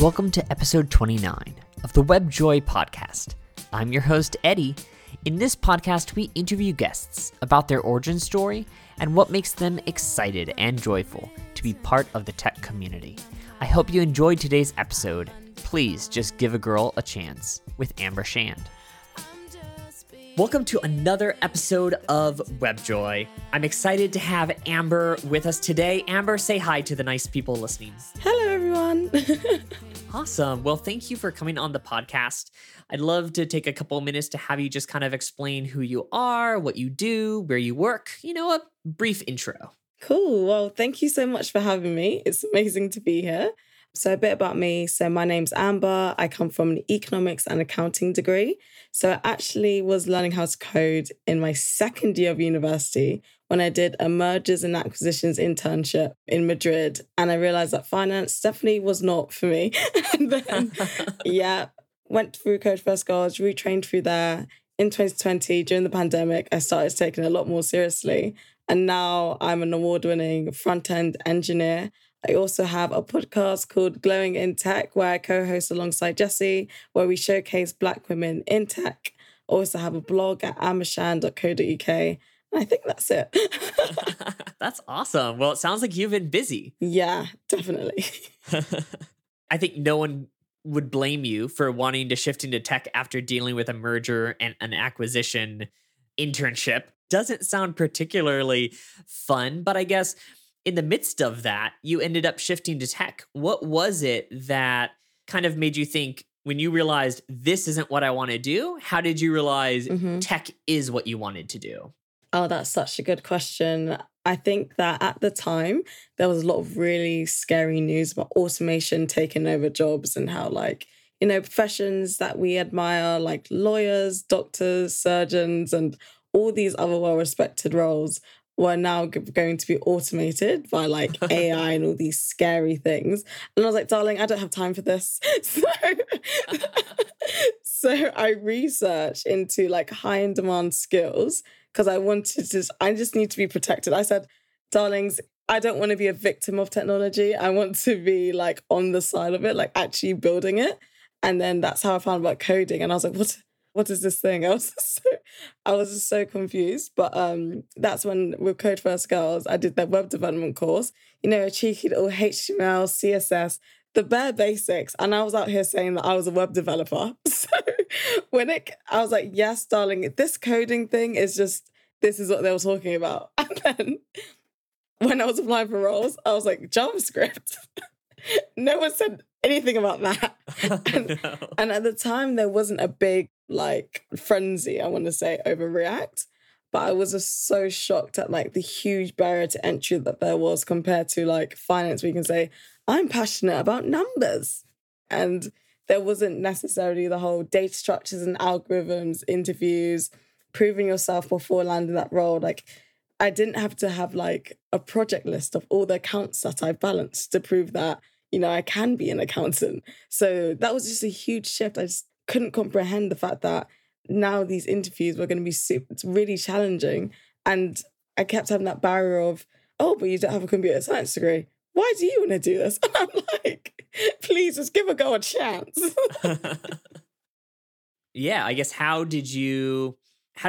Welcome to episode 29 of the WebJoy podcast. I'm your host, Eddie. In this podcast, we interview guests about their origin story and what makes them excited and joyful to be part of the tech community. I hope you enjoyed today's episode. Please just give a girl a chance with Amber Shand. Welcome to another episode of WebJoy. I'm excited to have Amber with us today. Amber, say hi to the nice people listening. Hello, everyone. Awesome. Well, thank you for coming on the podcast. I'd love to take a couple minutes to have you just kind of explain who you are, what you do, where you work, you know, a brief intro. Cool. Well, thank you so much for having me. It's amazing to be here. So a bit about me. So my name's Amber. I come from an economics and accounting degree. So I actually was learning how to code in my second year of university when I did a mergers and acquisitions internship in Madrid. And I realized that finance definitely was not for me. And then, went through Code First Girls, retrained through there. In 2020, during the pandemic, I started taking it a lot more seriously. And now I'm an award-winning front-end engineer. I also have a podcast called Glowing in Tech, where I co-host alongside Jessie, where we showcase Black women in tech. I also have a blog at ambershan.co.uk. And I think that's it. That's awesome. Well, it sounds like you've been busy. Yeah, definitely. I think no one would blame you for wanting to shift into tech after dealing with a merger and an acquisition internship. Doesn't sound particularly fun, but I guess in the midst of that, you ended up shifting to tech. What was it that kind of made you think, when you realized this isn't what I want to do, how did you realize tech is what you wanted to do? Oh, that's such a good question. I think that at the time, there was a lot of really scary news about automation taking over jobs and how, like, you know, professions that we admire, like lawyers, doctors, surgeons, and all these other well-respected roles were now going to be automated by like AI and all these scary things. And I was like, darling, I don't have time for this. So I researched into like high in demand skills because I just need to be protected. I said, darlings, I don't want to be a victim of technology. I want to be like on the side of it, like actually building it. And then that's how I found about coding. And I was like, what is this thing? I was just so confused. But that's when with Code First Girls, I did their web development course, you know, a cheeky little HTML, CSS, the bare basics. And I was out here saying that I was a web developer. So I was like, yes, darling, this coding thing is just, this is what they were talking about. And then when I was applying for roles, I was like, JavaScript. No one said anything about that. And at the time, there wasn't a big, like, frenzy, I want to say, over React. But I was just so shocked at, like, the huge barrier to entry that there was compared to, like, finance. We can say, I'm passionate about numbers. And there wasn't necessarily the whole data structures and algorithms, interviews, proving yourself before landing that role. Like, I didn't have to have, like, a project list of all the accounts that I balanced to prove that, you know, I can be an accountant. So that was just a huge shift. I just couldn't comprehend the fact that now these interviews were going to be really challenging. And I kept having that barrier of, oh, but you don't have a computer science degree. Why do you want to do this? And I'm like, please just give a girl a chance. Yeah, I guess how did you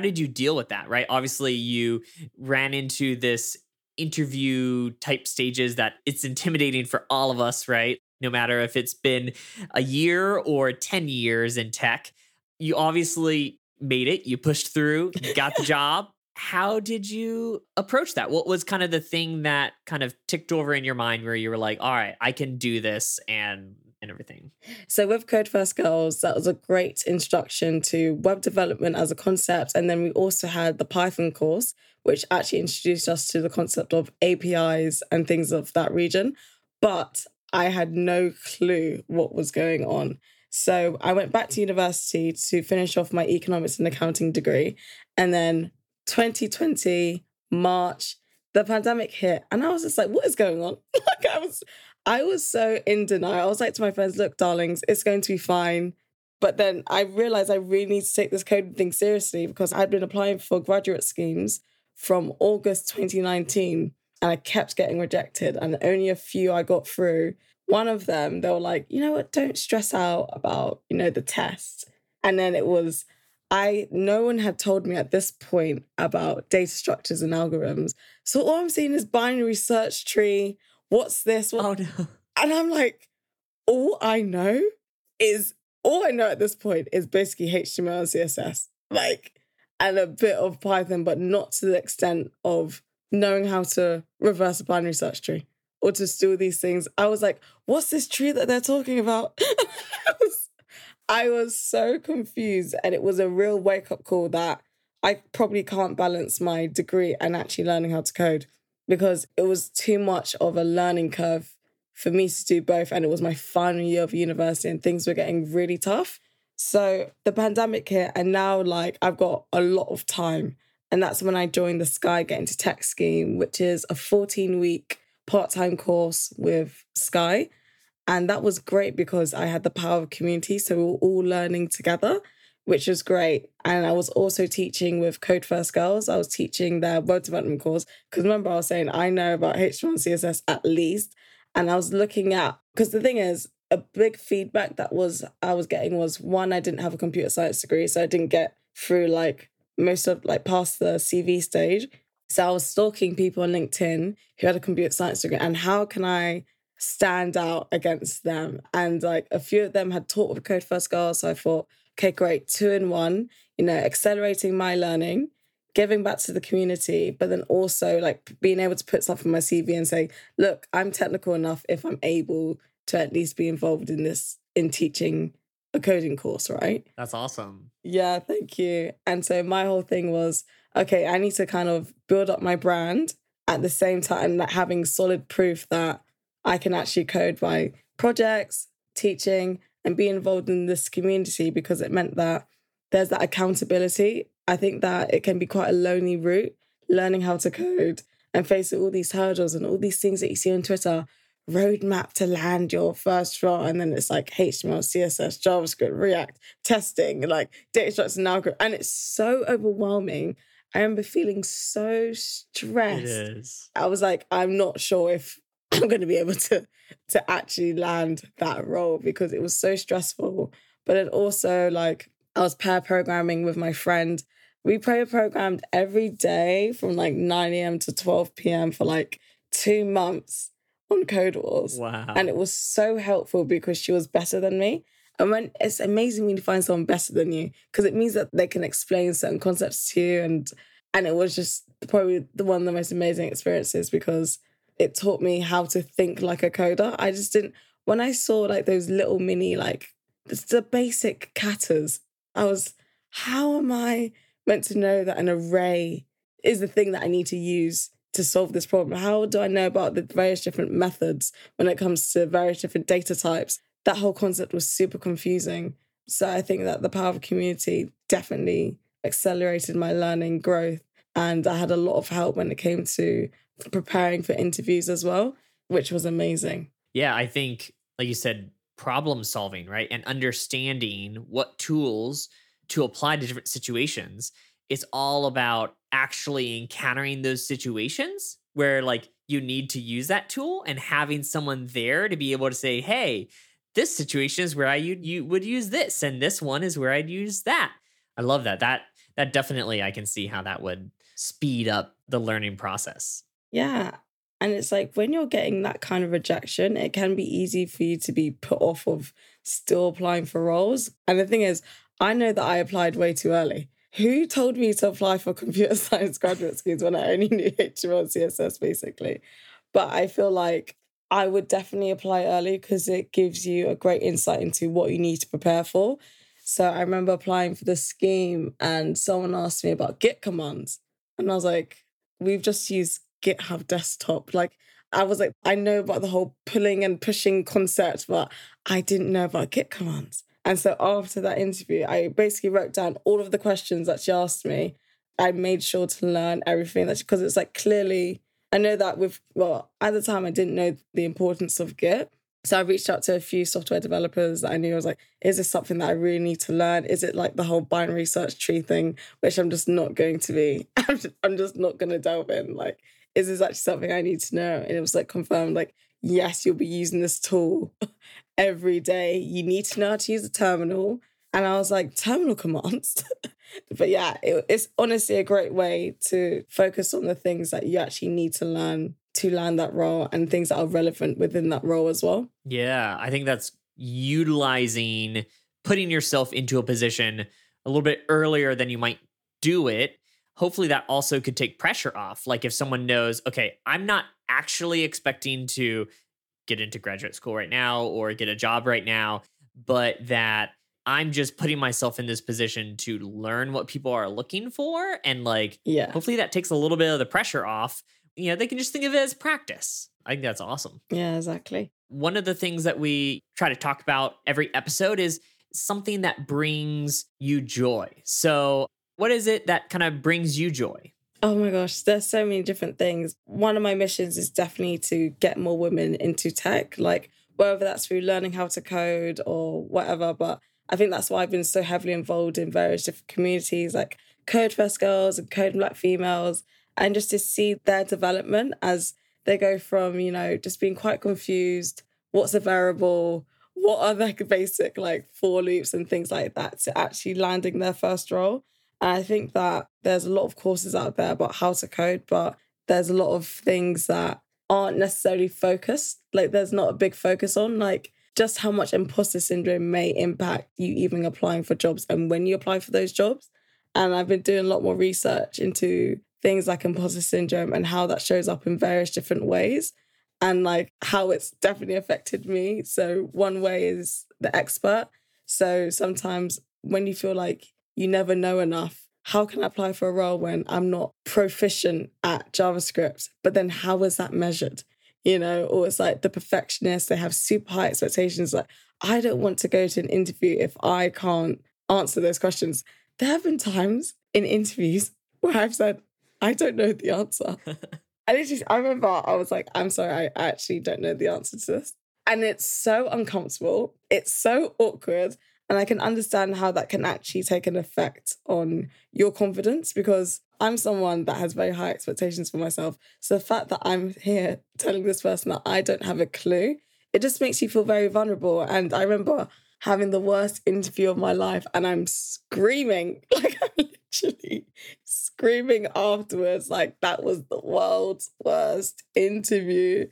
deal with that, right? Obviously, you ran into this interview type stages that it's intimidating for all of us, right? No matter if it's been a year or 10 years in tech, you obviously made it, you pushed through, you got the job. How did you approach that? What was kind of the thing that kind of ticked over in your mind where you were like, all right, I can do this and everything? So with Code First Girls, that was a great introduction to web development as a concept. And then we also had the Python course, which actually introduced us to the concept of APIs and things of that region. But I had no clue what was going on. So I went back to university to finish off my economics and accounting degree. And then 2020, March, the pandemic hit. And I was just like, what is going on? Like I was so in denial. I was like to my friends, look, darlings, it's going to be fine. But then I realized I really need to take this coding thing seriously because I'd been applying for graduate schemes from August 2019, and I kept getting rejected, and only a few I got through, one of them, they were like, you know what, don't stress out about, you know, the tests. And then it was, no one had told me at this point about data structures and algorithms. So all I'm seeing is binary search tree. What's this? Oh, no. And I'm like, all I know at this point is basically HTML and CSS, like, and a bit of Python, but not to the extent of knowing how to reverse a binary search tree or to do these things. I was like, what's this tree that they're talking about? I was so confused. And it was a real wake-up call that I probably can't balance my degree and actually learning how to code, because it was too much of a learning curve for me to do both. And it was my final year of university and things were getting really tough. So the pandemic hit and now, like, I've got a lot of time. And that's when I joined the Sky Get Into Tech Scheme, which is a 14-week part-time course with Sky. And that was great because I had the power of community. So we were all learning together, which was great. And I was also teaching with Code First Girls. I was teaching their web development course. Because remember, I was saying I know about HTML and CSS at least. And I was looking at, because the thing is, a big feedback that I was getting was, one, I didn't have a computer science degree. So I didn't get through past the CV stage. So I was stalking people on LinkedIn who had a computer science degree and how can I stand out against them? And like a few of them had taught with Code First Girls. So I thought, okay, great, 2 in 1, you know, accelerating my learning, giving back to the community, but then also like being able to put stuff on my CV and say, look, I'm technical enough if I'm able to at least be involved in this, in teaching a coding course, right? That's awesome. Yeah, thank you. And so my whole thing was, okay, I need to kind of build up my brand at the same time that having solid proof that I can actually code by projects, teaching, and be involved in this community, because it meant that there's that accountability. I think that it can be quite a lonely route, learning how to code and facing all these hurdles and all these things that you see on Twitter, roadmap to land your first draw, and then it's like HTML, CSS, JavaScript, React, testing, like data structures and algorithm. And it's so overwhelming. I remember feeling so stressed. It is. I was like, I'm not sure if I'm going to be able to actually land that role, because it was so stressful. But it also, like, I was pair programming with my friend. We pair programmed every day from like 9 a.m. to 12 p.m. for like 2 months on Code Wars. Wow. And it was so helpful because she was better than me. And when it's amazing when you find someone better than you, because it means that they can explain certain concepts to you. And it was just probably one of the most amazing experiences, because it taught me how to think like a coder. I just didn't, when I saw like those little mini, like the basic katas, I was, how am I meant to know that an array is the thing that I need to use to solve this problem? How do I know about the various different methods when it comes to various different data types? That whole concept was super confusing. So I think that the power of community definitely accelerated my learning growth. And I had a lot of help when it came to preparing for interviews as well, which was amazing. Yeah, I think, like you said, problem solving, right? And understanding what tools to apply to different situations. It's all about actually encountering those situations where like you need to use that tool and having someone there to be able to say, hey, this situation is where you would use this, and this one is where I'd use that. I love that. That definitely, I can see how that would speed up the learning process. Yeah. And it's like when you're getting that kind of rejection, it can be easy for you to be put off of still applying for roles. And the thing is, I know that I applied way too early. Who told me to apply for computer science graduate schemes when I only knew HTML and CSS basically? But I feel like I would definitely apply early because it gives you a great insight into what you need to prepare for. So I remember applying for the scheme and someone asked me about Git commands. And I was like, we've just used GitHub Desktop. Like, I was like, I know about the whole pulling and pushing concept, but I didn't know about Git commands. And so after that interview, I basically wrote down all of the questions that she asked me. I made sure to learn everything that she, because it's like clearly, I know that at the time I didn't know the importance of Git. So I reached out to a few software developers that I knew. I was like, is this something that I really need to learn? Is it like the whole binary search tree thing, which I'm just not going to be, I'm just not going to delve in. Like, is this actually something I need to know? And it was like confirmed, like, yes, you'll be using this tool every day. You need to know how to use a terminal. And I was like, terminal commands? But yeah, it's honestly a great way to focus on the things that you actually need to learn that role and things that are relevant within that role as well. Yeah, I think that's utilizing, putting yourself into a position a little bit earlier than you might do it. Hopefully that also could take pressure off. Like if someone knows, okay, I'm not actually expecting to get into graduate school right now or get a job right now, but that I'm just putting myself in this position to learn what people are looking for. And like, yeah, hopefully that takes a little bit of the pressure off. You know, they can just think of it as practice. I think that's awesome. Yeah, exactly. One of the things that we try to talk about every episode is something that brings you joy. So what is it that kind of brings you joy? Oh my gosh, there's so many different things. One of my missions is definitely to get more women into tech, like whether that's through learning how to code or whatever. But I think that's why I've been so heavily involved in various different communities like Code First Girls and Coding Black Females, and just to see their development as they go from, you know, just being quite confused, what's a variable, what are the basic like for loops and things like that, to actually landing their first role. And I think that there's a lot of courses out there about how to code, but there's a lot of things that aren't necessarily focused. Like there's not a big focus on like just how much imposter syndrome may impact you even applying for jobs and when you apply for those jobs. And I've been doing a lot more research into things like imposter syndrome and how that shows up in various different ways and like how it's definitely affected me. So one way is the expert. So sometimes when you feel like you never know enough, how can I apply for a role when I'm not proficient at JavaScript? But then how is that measured? You know, or it's like the perfectionists, they have super high expectations. Like, I don't want to go to an interview if I can't answer those questions. There have been times in interviews where I've said, I don't know the answer. I remember I was like, I'm sorry, I actually don't know the answer to this. And it's so uncomfortable. It's so awkward. And I can understand how that can actually take an effect on your confidence, because I'm someone that has very high expectations for myself. So the fact that I'm here telling this person that I don't have a clue, it just makes you feel very vulnerable. And I remember having the worst interview of my life and I'm screaming, like I'm literally screaming afterwards, like that was the world's worst interview.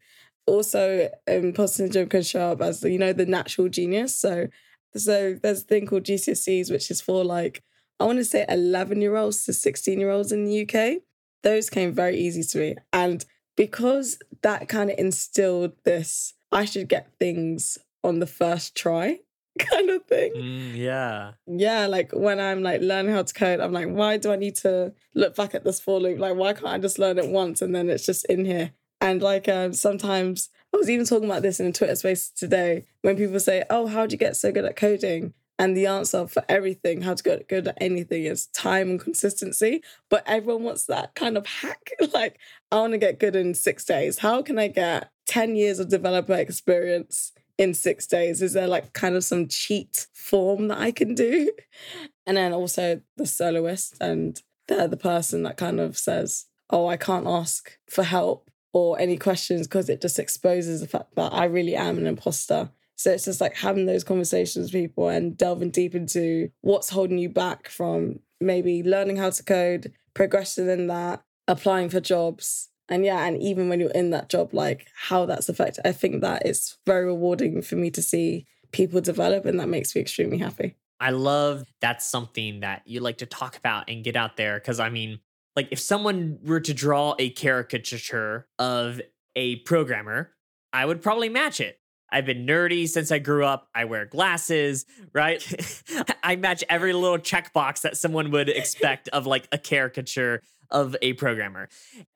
Also, imposter syndrome can show up as, you know, the natural genius. So there's a thing called GCSEs, which is for like, I want to say 11-year-olds to 16-year-olds in the UK. Those came very easy to me. And because that kind of instilled this, I should get things on the first try kind of thing. Yeah. Yeah, like when I'm like learning how to code, I'm like, why do I need to look back at this for loop? Like, why can't I just learn it once and then it's just in here? And like sometimes, I was even talking about this in a Twitter space today, when people say, oh, how do you get so good at coding? And the answer for everything, how to get good at anything, is time and consistency. But everyone wants that kind of hack. Like, I want to get good in 6 days. How can I get 10 years of developer experience in 6 days? Is there like kind of some cheat form that I can do? And then also the soloist, and they're the person that kind of says, oh, I can't ask for help or any questions because it just exposes the fact that I really am an imposter. So it's just like having those conversations with people and delving deep into what's holding you back from maybe learning how to code, progressing in that, applying for jobs. And yeah, and even when you're in that job, like how that's affected. I think that it's very rewarding for me to see people develop, and that makes me extremely happy. I love that's something that you like to talk about and get out there, because I mean, like if someone were to draw a caricature of a programmer, I would probably match it. I've been nerdy since I grew up. I wear glasses, right? I match every little checkbox that someone would expect of like a caricature of a programmer.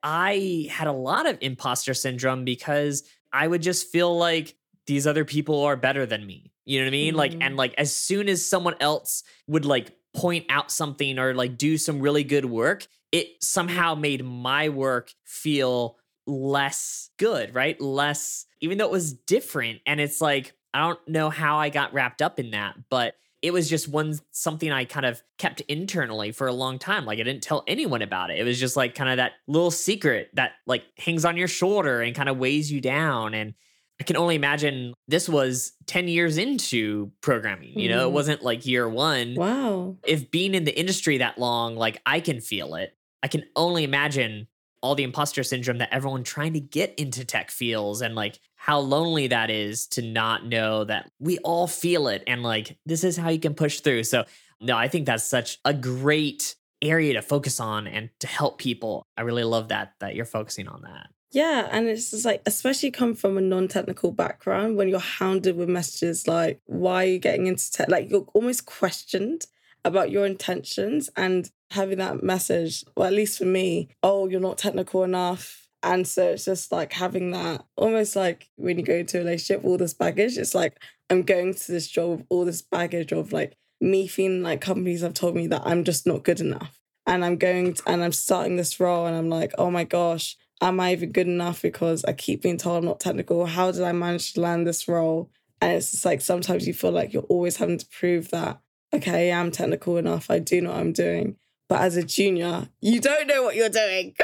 I had a lot of imposter syndrome because I would just feel like these other people are better than me. You know what I mean? Mm-hmm. Like, and like as soon as someone else would like point out something or like do some really good work, it somehow made my work feel less good, right? Less, even though it was different. And it's like, I don't know how I got wrapped up in that, but it was just something I kind of kept internally for a long time. Like I didn't tell anyone about it. It was just like kind of that little secret that like hangs on your shoulder and kind of weighs you down. And I can only imagine this was 10 years into programming. You know, it wasn't like year one. Wow. If being in the industry that long, like I can feel it. I can only imagine all the imposter syndrome that everyone trying to get into tech feels and like how lonely that is to not know that we all feel it. And like, this is how you can push through. So no, I think that's such a great area to focus on and to help people. I really love that you're focusing on that. Yeah, and it's just like, especially come from a non-technical background, when you're hounded with messages like, why are you getting into tech? Like, you're almost questioned about your intentions, and having that message, well, at least for me, oh, you're not technical enough. And so it's just like having that, almost like when you go into a relationship, all this baggage, it's like, I'm going to this job with all this baggage of like me feeling like companies have told me that I'm just not good enough. And I'm going to, and I'm starting this role and I'm like, oh my gosh, am I even good enough? Because I keep being told I'm not technical. How did I manage to land this role? And it's just like, sometimes you feel like you're always having to prove that, okay, I am technical enough. I do know what I'm doing. But as a junior, you don't know what you're doing.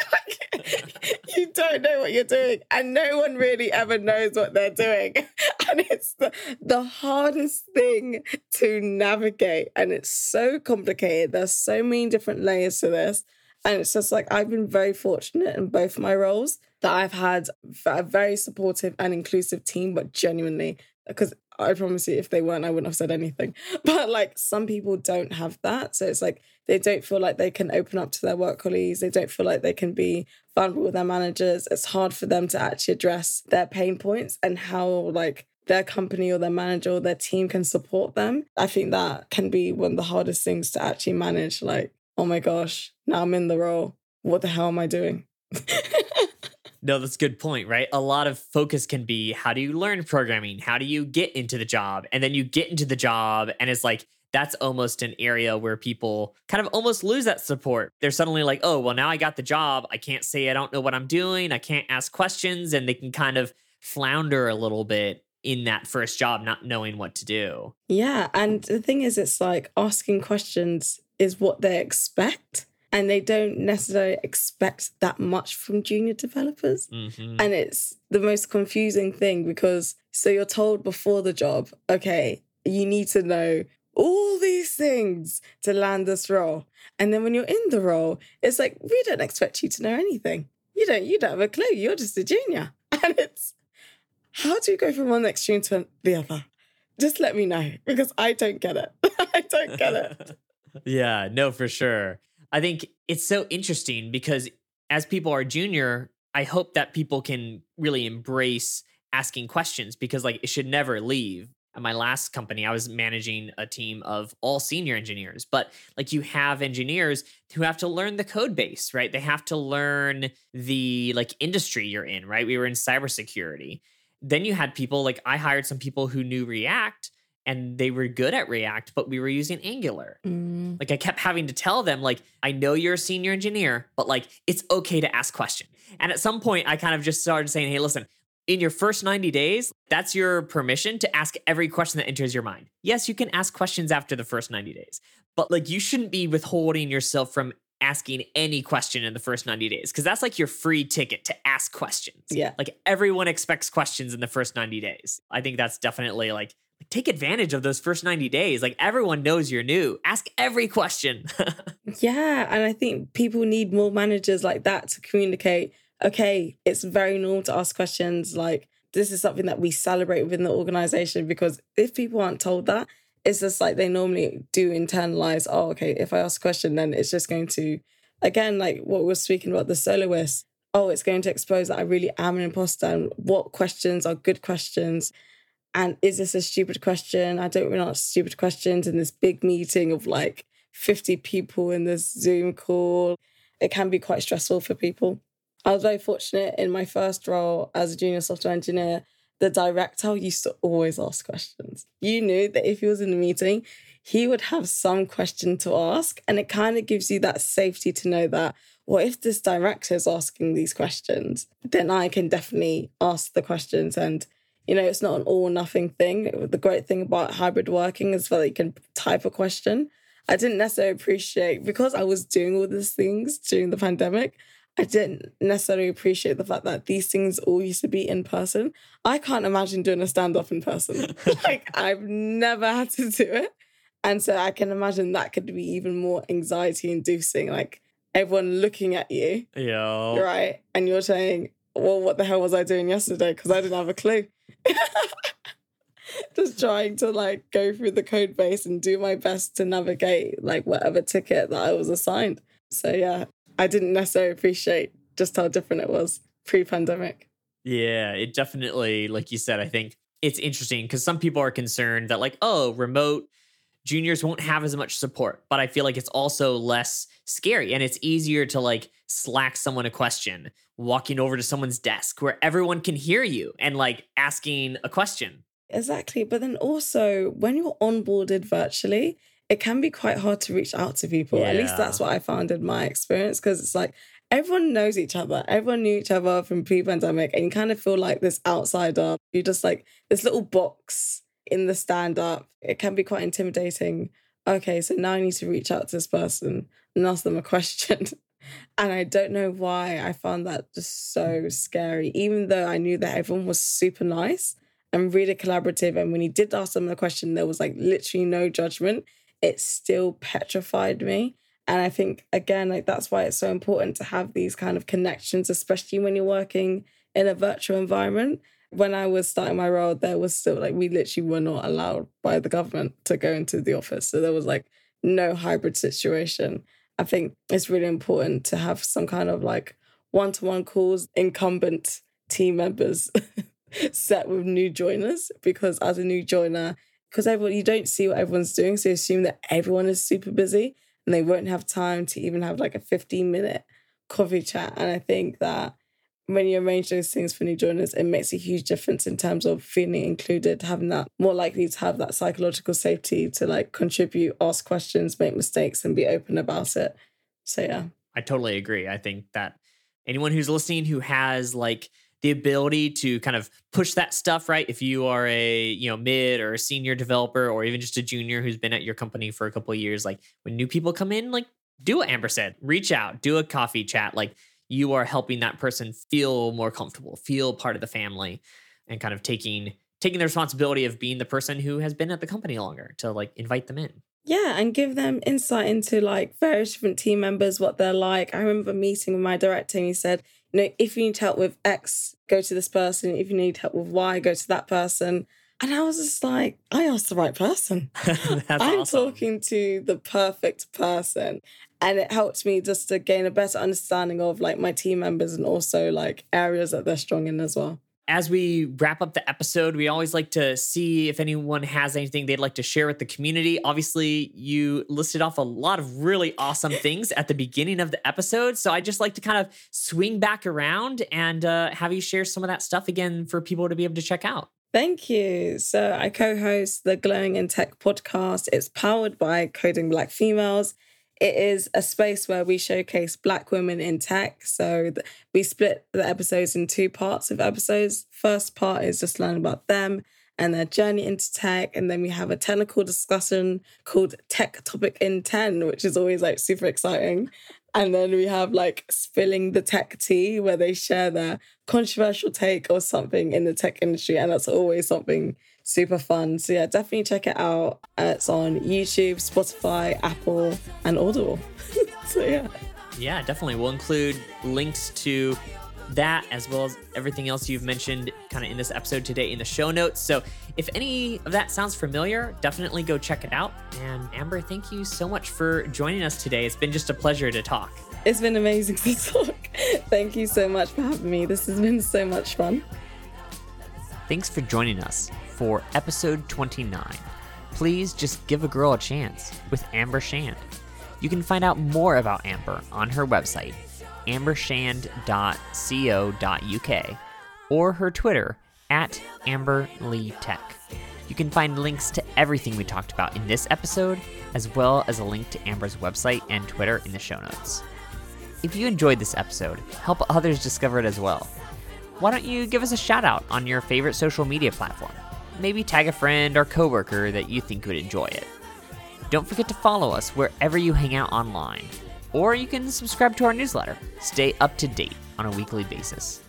You don't know what you're doing. And no one really ever knows what they're doing. And it's the hardest thing to navigate. And it's so complicated. There's so many different layers to this. And it's just like, I've been very fortunate in both my roles that I've had a very supportive and inclusive team, but genuinely, because I promise you, if they weren't, I wouldn't have said anything. But like, some people don't have that. So it's like, they don't feel like they can open up to their work colleagues. They don't feel like they can be vulnerable with their managers. It's hard for them to actually address their pain points and how like their company or their manager or their team can support them. I think that can be one of the hardest things to actually manage. Like, oh my gosh, now I'm in the role. What the hell am I doing? No, that's a good point, right? A lot of focus can be, how do you learn programming? How do you get into the job? And then you get into the job and it's like, that's almost an area where people kind of almost lose that support. They're suddenly like, oh, well, now I got the job. I can't say I don't know what I'm doing. I can't ask questions. And they can kind of flounder a little bit in that first job, not knowing what to do. Yeah. And the thing is, it's like asking questions is what they expect. And they don't necessarily expect that much from junior developers. Mm-hmm. And it's the most confusing thing because, so you're told before the job, okay, you need to know all these things to land this role. And then when you're in the role, it's like, we don't expect you to know anything. You don't have a clue. You're just a junior. And it's, how do you go from one extreme to the other? Just let me know, because I don't get it. I don't get it. Yeah, no, for sure. I think it's so interesting because as people are junior, I hope that people can really embrace asking questions, because like it should never leave. At my last company, I was managing a team of all senior engineers, but like you have engineers who have to learn the code base, right? They have to learn the like industry you're in, right? We were in cybersecurity. Then you had people like, I hired some people who knew React, and they were good at React, but we were using Angular. Mm. Like I kept having to tell them, like, I know you're a senior engineer, but like, it's okay to ask questions. And at some point I kind of just started saying, hey, listen, in your first 90 days, that's your permission to ask every question that enters your mind. Yes, you can ask questions after the first 90 days, but like you shouldn't be withholding yourself from asking any question in the first 90 days. Cause that's like your free ticket to ask questions. Yeah. Like everyone expects questions in the first 90 days. I think that's definitely like, take advantage of those first 90 days. Like everyone knows you're new. Ask every question. Yeah. And I think people need more managers like that to communicate, okay, it's very normal to ask questions. Like this is something that we celebrate within the organization, because if people aren't told that, it's just like they normally do internalize, oh, okay, if I ask a question, then it's just going to, again, like what we're speaking about, the soloists, oh, it's going to expose that I really am an imposter and what questions are good questions. And is this a stupid question? I don't really ask stupid questions in this big meeting of like 50 people in this Zoom call. It can be quite stressful for people. I was very fortunate in my first role as a junior software engineer. The director used to always ask questions. You knew that if he was in the meeting, he would have some question to ask. And it kind of gives you that safety to know that, well, if this director is asking these questions, then I can definitely ask the questions. And you know, it's not an all or nothing thing. The great thing about hybrid working is that you can type a question. I didn't necessarily appreciate, because I was doing all these things during the pandemic, I didn't necessarily appreciate the fact that these things all used to be in person. I can't imagine doing a stand-up in person. Like, I've never had to do it. And so I can imagine that could be even more anxiety-inducing, like everyone looking at you. Yeah. Right? And you're saying, well, what the hell was I doing yesterday? Because I didn't have a clue. Just trying to, like, go through the code base and do my best to navigate, like, whatever ticket that I was assigned. So, yeah. I didn't necessarily appreciate just how different it was pre-pandemic. Yeah, it definitely, like you said, I think it's interesting because some people are concerned that like, oh, remote juniors won't have as much support. But I feel like it's also less scary and it's easier to like slack someone a question, walking over to someone's desk where everyone can hear you and like asking a question. Exactly. But then also when you're onboarded virtually, it can be quite hard to reach out to people. Yeah. At least that's what I found in my experience, because it's like everyone knows each other. Everyone knew each other from pre-pandemic and you kind of feel like this outsider. You're just like this little box in the stand-up. It can be quite intimidating. Okay, so now I need to reach out to this person and ask them a question. And I don't know why I found that just so scary, even though I knew that everyone was super nice and really collaborative. And when he did ask them a question, there was like literally no judgment. It still petrified me. And I think, again, like that's why it's so important to have these kind of connections, especially when you're working in a virtual environment. When I was starting my role, there was still like, we literally were not allowed by the government to go into the office. So there was like no hybrid situation. I think it's really important to have some kind of like one-to-one calls, incumbent team members set with new joiners, because as a new joiner, because everyone, you don't see what everyone's doing, so you assume that everyone is super busy and they won't have time to even have like a 15-minute coffee chat. And I think that when you arrange those things for new joiners, it makes a huge difference in terms of feeling included, having that more likely to have that psychological safety to like contribute, ask questions, make mistakes and be open about it. So, yeah. I totally agree. I think that anyone who's listening who has like the ability to kind of push that stuff, right? If you are a, you know, mid or a senior developer or even just a junior who's been at your company for a couple of years, like when new people come in, like do what Amber said, reach out, do a coffee chat. Like you are helping that person feel more comfortable, feel part of the family and kind of taking the responsibility of being the person who has been at the company longer to like invite them in. Yeah, and give them insight into like various different team members, what they're like. I remember meeting with my director and he said, you know, if you need help with X, go to this person. If you need help with Y, go to that person. And I was just like, I asked the right person. I'm awesome. Talking to the perfect person. And it helped me just to gain a better understanding of like my team members and also like areas that they're strong in as well. As we wrap up the episode, we always like to see if anyone has anything they'd like to share with the community. Obviously, you listed off a lot of really awesome things at the beginning of the episode. So I just like to kind of swing back around and have you share some of that stuff again for people to be able to check out. Thank you. So I co-host the Glowing in Tech podcast. It's powered by Coding Black Females. It is a space where we showcase Black women in tech. So we split the episodes in two parts of episodes. First part is just learning about them and their journey into tech. And then we have a technical discussion called Tech Topic in 10, which is always like super exciting. And then we have like Spilling the Tech Tea, where they share their controversial take or something in the tech industry. And that's always something super fun. So yeah, definitely check it out. It's on YouTube, Spotify, Apple, and Audible. So yeah. Yeah, definitely. We'll include links to that as well as everything else you've mentioned kind of in this episode today in the show notes. So if any of that sounds familiar, definitely go check it out. And Amber, thank you so much for joining us today. It's been just a pleasure to talk. It's been amazing to talk. Thank you so much for having me. This has been so much fun. Thanks for joining us for episode 29. Please just give a girl a chance with Amber Shand. You can find out more about Amber on her website, ambershand.co.uk, or her Twitter at AmberLeeTech. You can find links to everything we talked about in this episode, as well as a link to Amber's website and Twitter in the show notes. If you enjoyed this episode, help others discover it as well. Why don't you give us a shout out on your favorite social media platform? Maybe tag a friend or coworker that you think would enjoy it. Don't forget to follow us wherever you hang out online. or you can subscribe to our newsletter. Stay up to date on a weekly basis.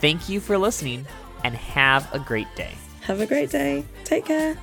Thank you for listening, and have a great day. Have a great day. Take care.